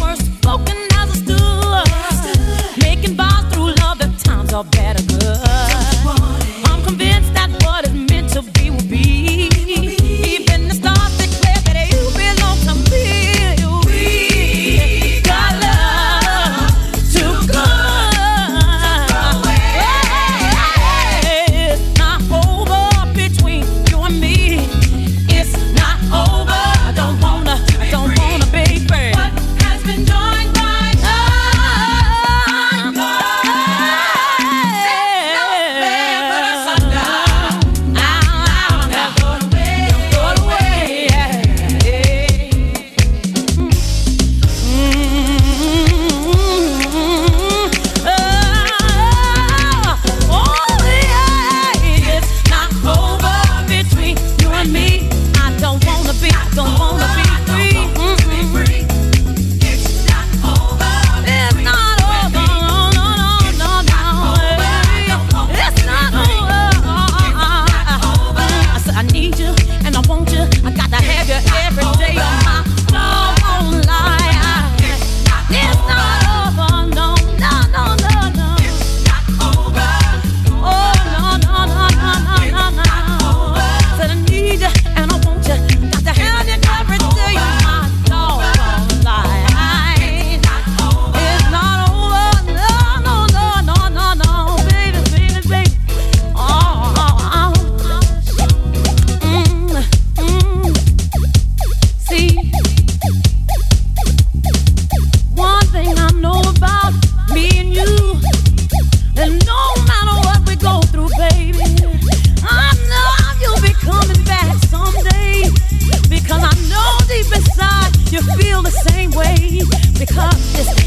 words spoken as a stood, making bonds through love that times are better good. I'm convinced that what is meant to be will be. Even the stars declare that you belong to me. We got love too good. It's not over between you and me. It's not over. I don't wanna, baby. What has been done by us? It's not fair, but it's I'm not gonna wait. Don't go away. It's not over between you and me. I don't wanna be free. It's not over. No. It's not over. I said I need you and I want you. I got to have you every day of my long life. It's not over. No. Oh no. Said I need you and I want you. Got to have you every day of my long life. It's not over, no, baby. Oh. See, one thing I know about me and you, that no matter what we go through, baby, I know you'll be coming back someday, because I know deep inside you feel the same way, because it's not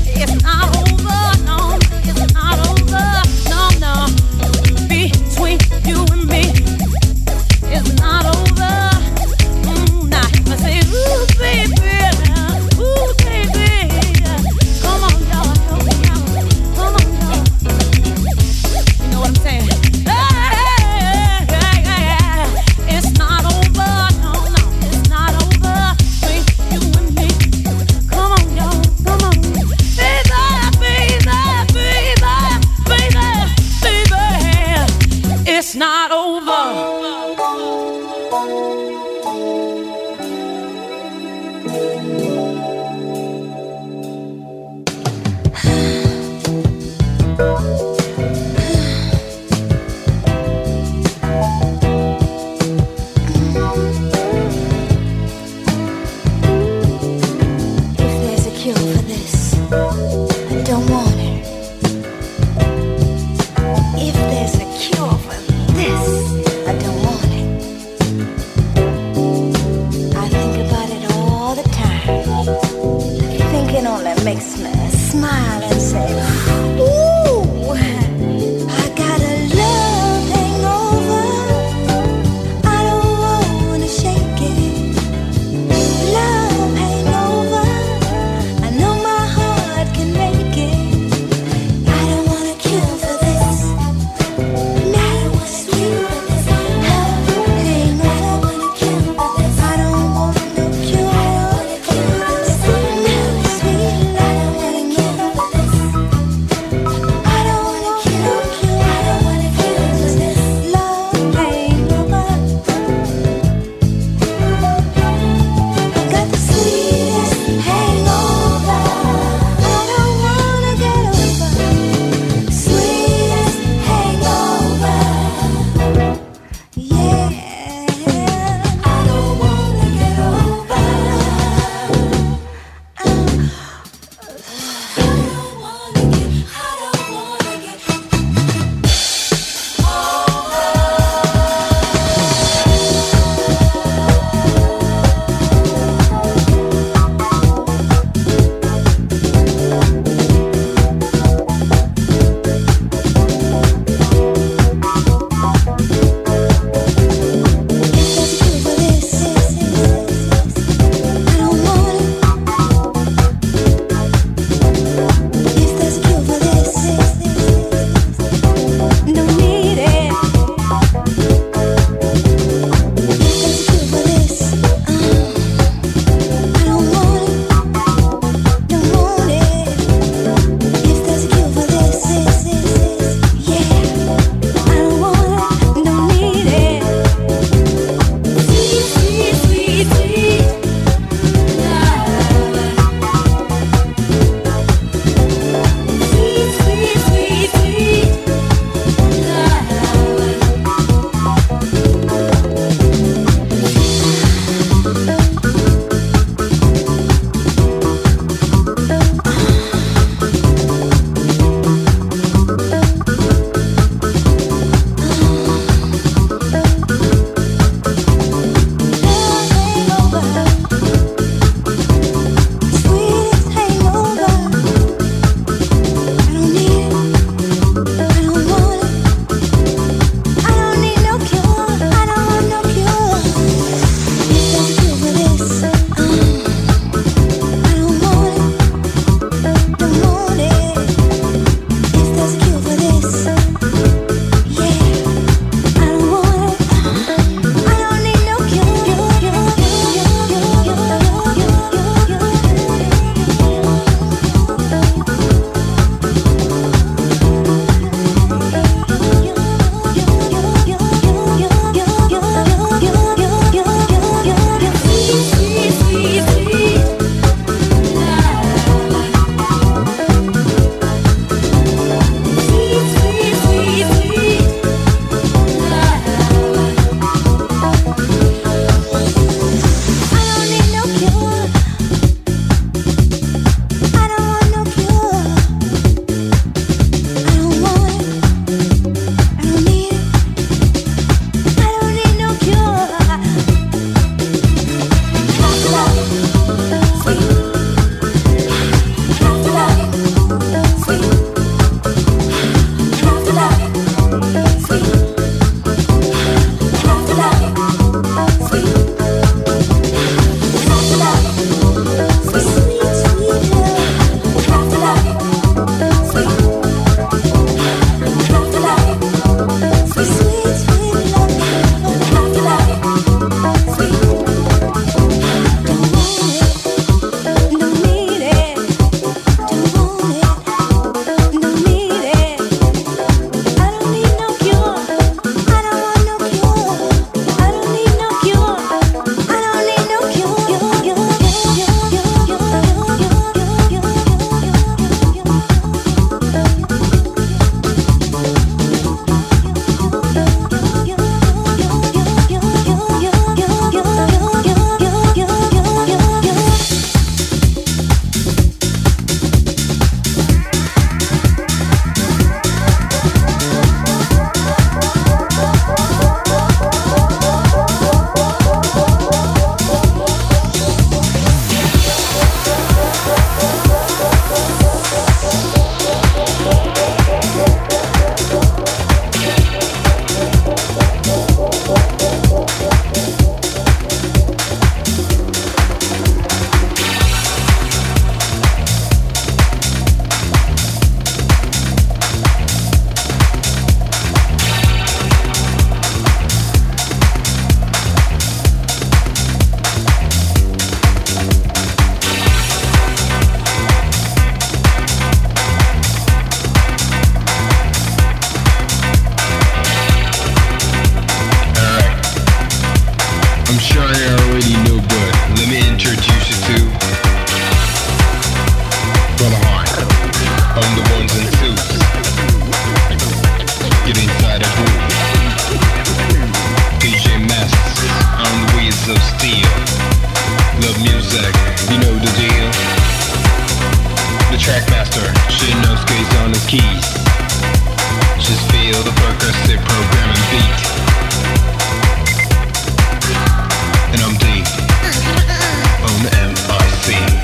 over, no, it's not over, no, between you and me, it's not over. Now I say, ooh, baby, come on, y'all, help me out, come on, y'all. You know what I'm saying? Hey. It's not over, no, it's not over between you and me. Come on, y'all, come on, baby. It's not over. If there's a cure for this, I don't want it. If there's a cure for this, I don't want it. I think about it all the time. Thinking on that makes me smile and say, ooh, I got a love hangover. I don't wanna shake it. Love hangover. I know my heart can make it. I don't want a cure for this. Now what's cure for this? Love hangover. I don't want a cure for this. I don't want no cure. I don't want a cure for this. Now it's real. I don't want a cure for this. trackmaster, should know skate on his keys. Just feel the progressive programming beat. And I'm deep on the MIC.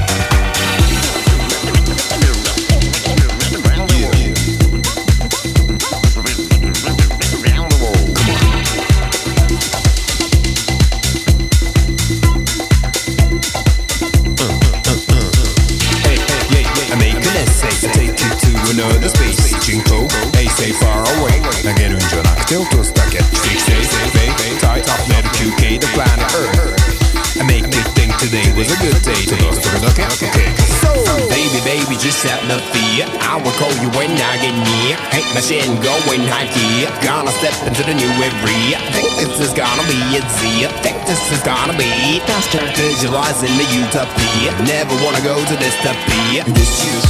Another space, Jinko, they stay far away. Nageru in Jonak, Tiltos, Taket, Six days, they tied up, let it 2K, the planet Earth. I make you think today was a good day. To those for the okay. So, baby, just have no fear. I will call you when I get near. Ain't my shit going high gear. Gonna step into the new every. Think this is gonna be a Z. Think this is gonna be faster. Visualizing the utopia. Never wanna go to this dystopia. This is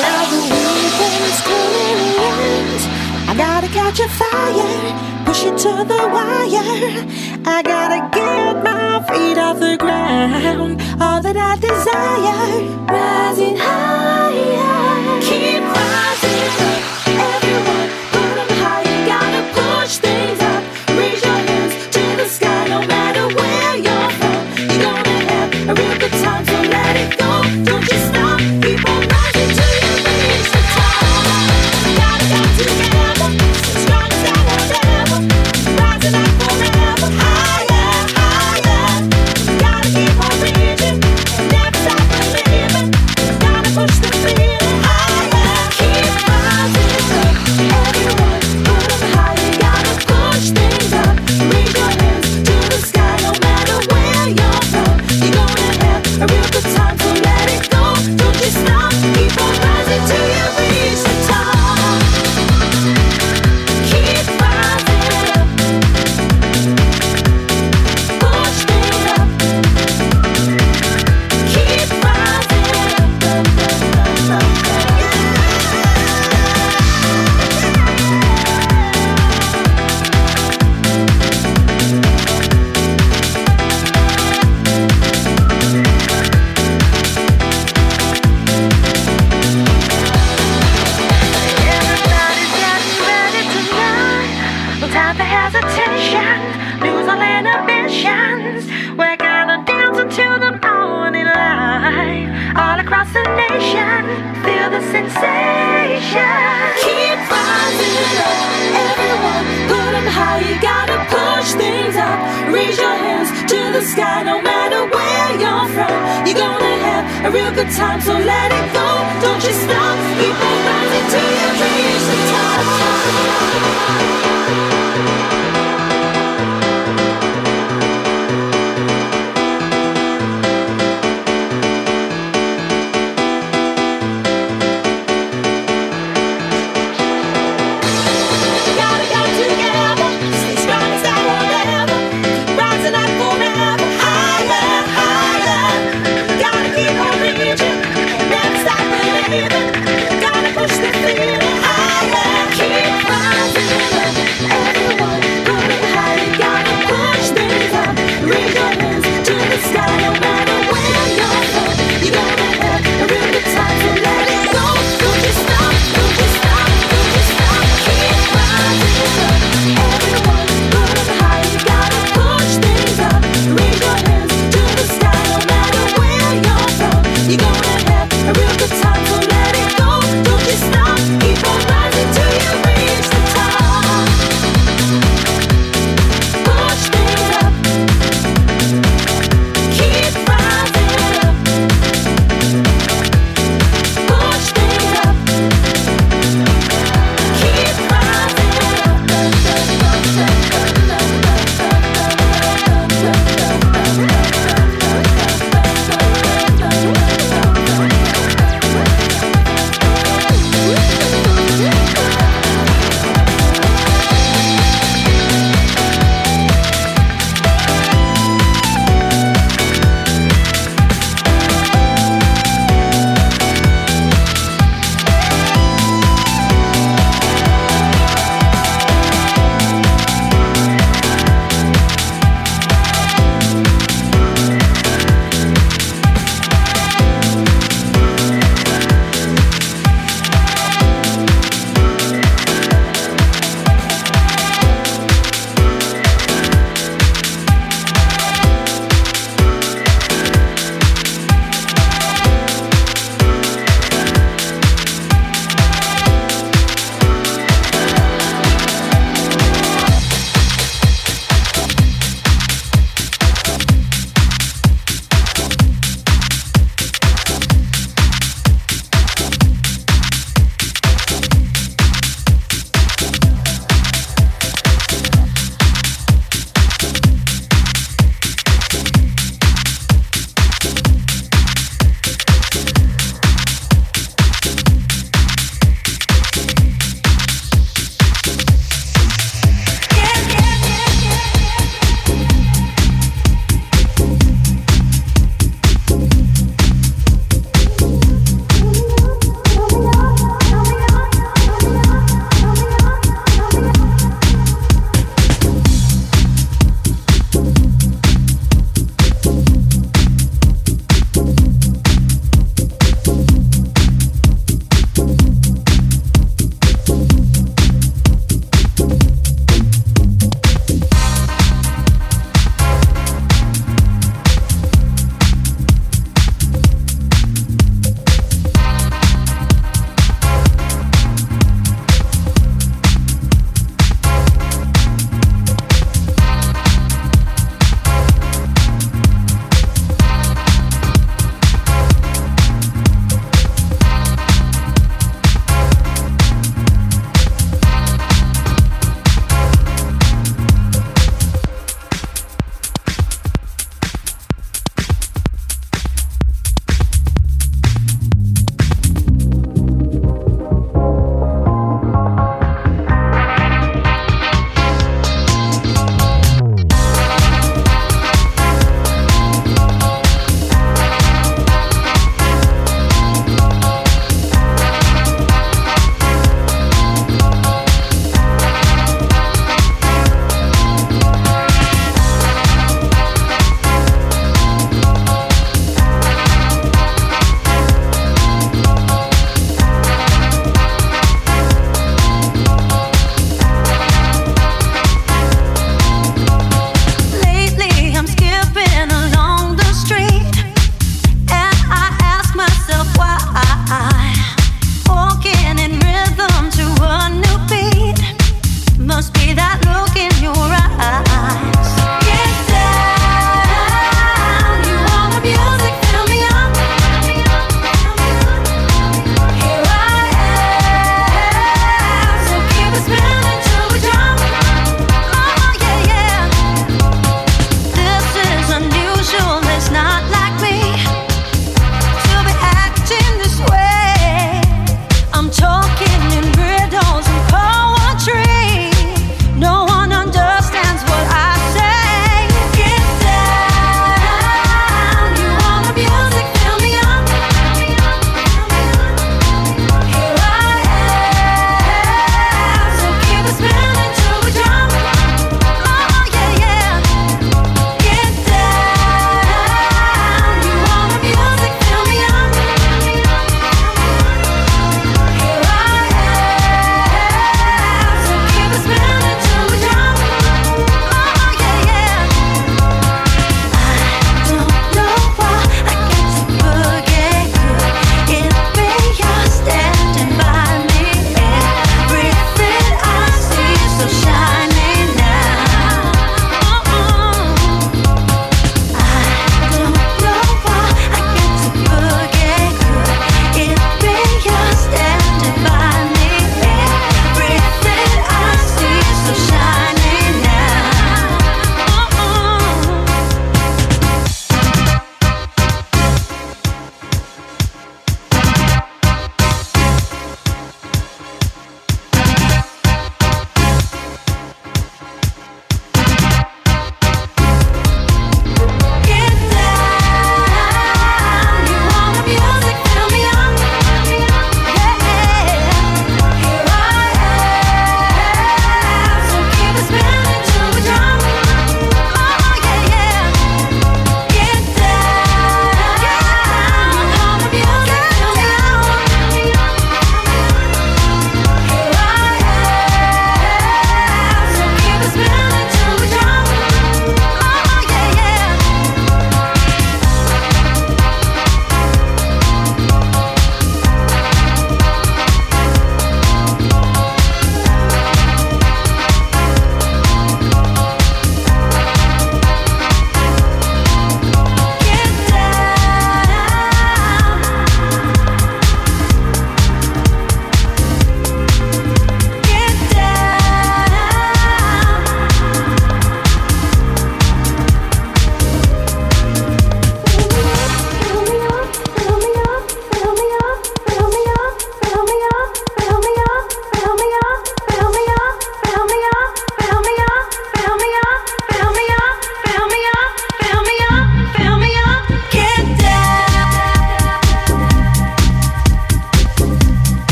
Now the weekend's coming around. I gotta catch a fire, push it to the wire. I gotta get my feet off the ground. All that I desire, rising higher. Keep rising up, everyone, put them higher. Gotta push things up, raise your hands to the sky. No matter where you're from, you're gonna have a real good time, so let it go. Don't you stop, keep on rising till you reach the top. We gotta come together, strong as I've ever, rising up forever, higher, higher. Gotta keep on reaching, never stop believing. Gotta push the feeling higher, keep rising up. Everyone, put them higher, gotta push things up. Raise your hands to the sky, no matter where you're from. You're gonna have a real good time, so let it go. Don't you stop, keep on rising till you reach the top. Keep rising up, push things up. Keep rising Everybody's getting ready tonight. No time for hesitation, lose all inhibitions. We're gonna dance until the morning light. All across the nation, feel the sensation. Keep rising up, everyone, put them high. You gotta push things up, raise your hands to the sky. No matter where you're from, you're gonna have a real good time, so let it go. Don't you stop, keep on rising till you reach the top. Gotta come together, stay strong as ever, rising up forever, higher, higher. Gotta keep on reaching, never stop believing. Gotta push the feeling higher, keep rising up. Everyone, put it higher, gotta push things up. Raise your hands to the sky, no matter where you're from. You're gonna have a real good time, so let it go. Don't you stop, don't you stop, don't you stop. Keep rising up. Everyone, put it higher, gotta push things up. Raise your hands to the sky, no matter where you're from. You're gonna have a real good time, so let it go. Don't you stop, keep on rising till you reach the top. Push things up, keep rising up. Push things up, keep rising up.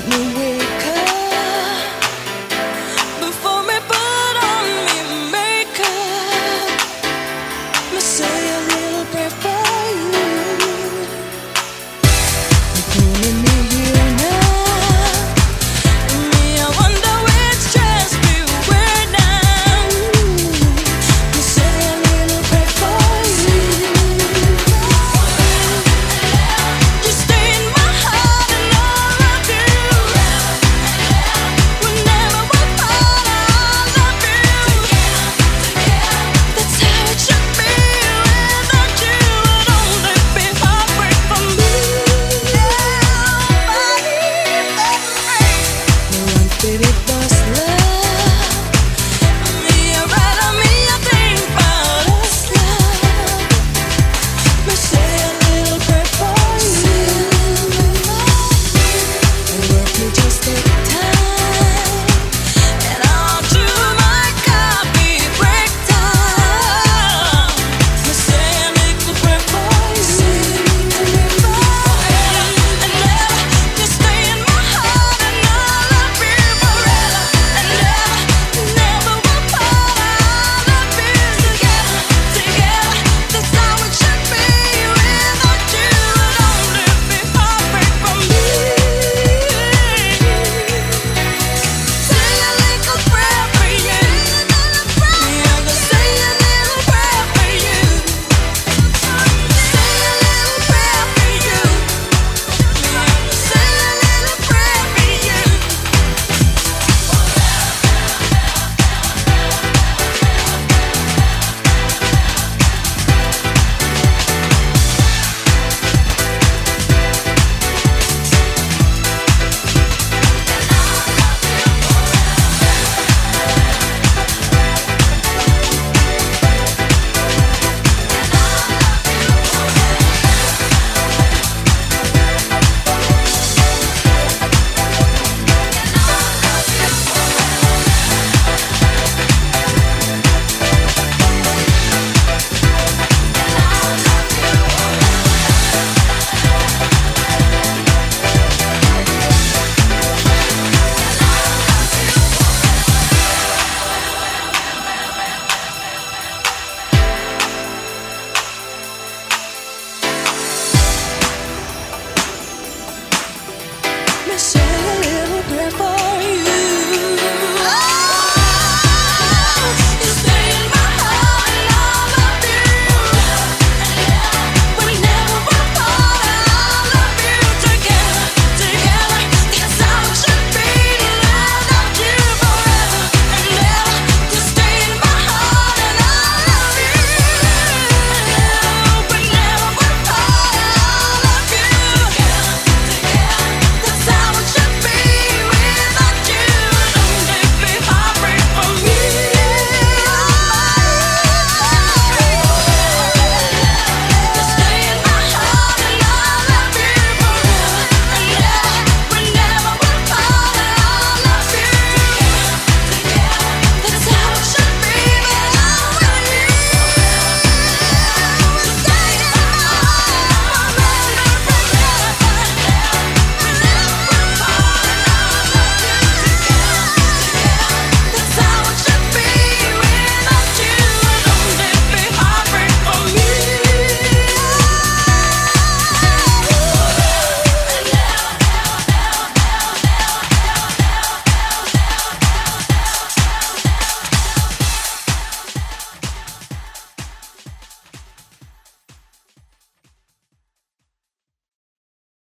Let me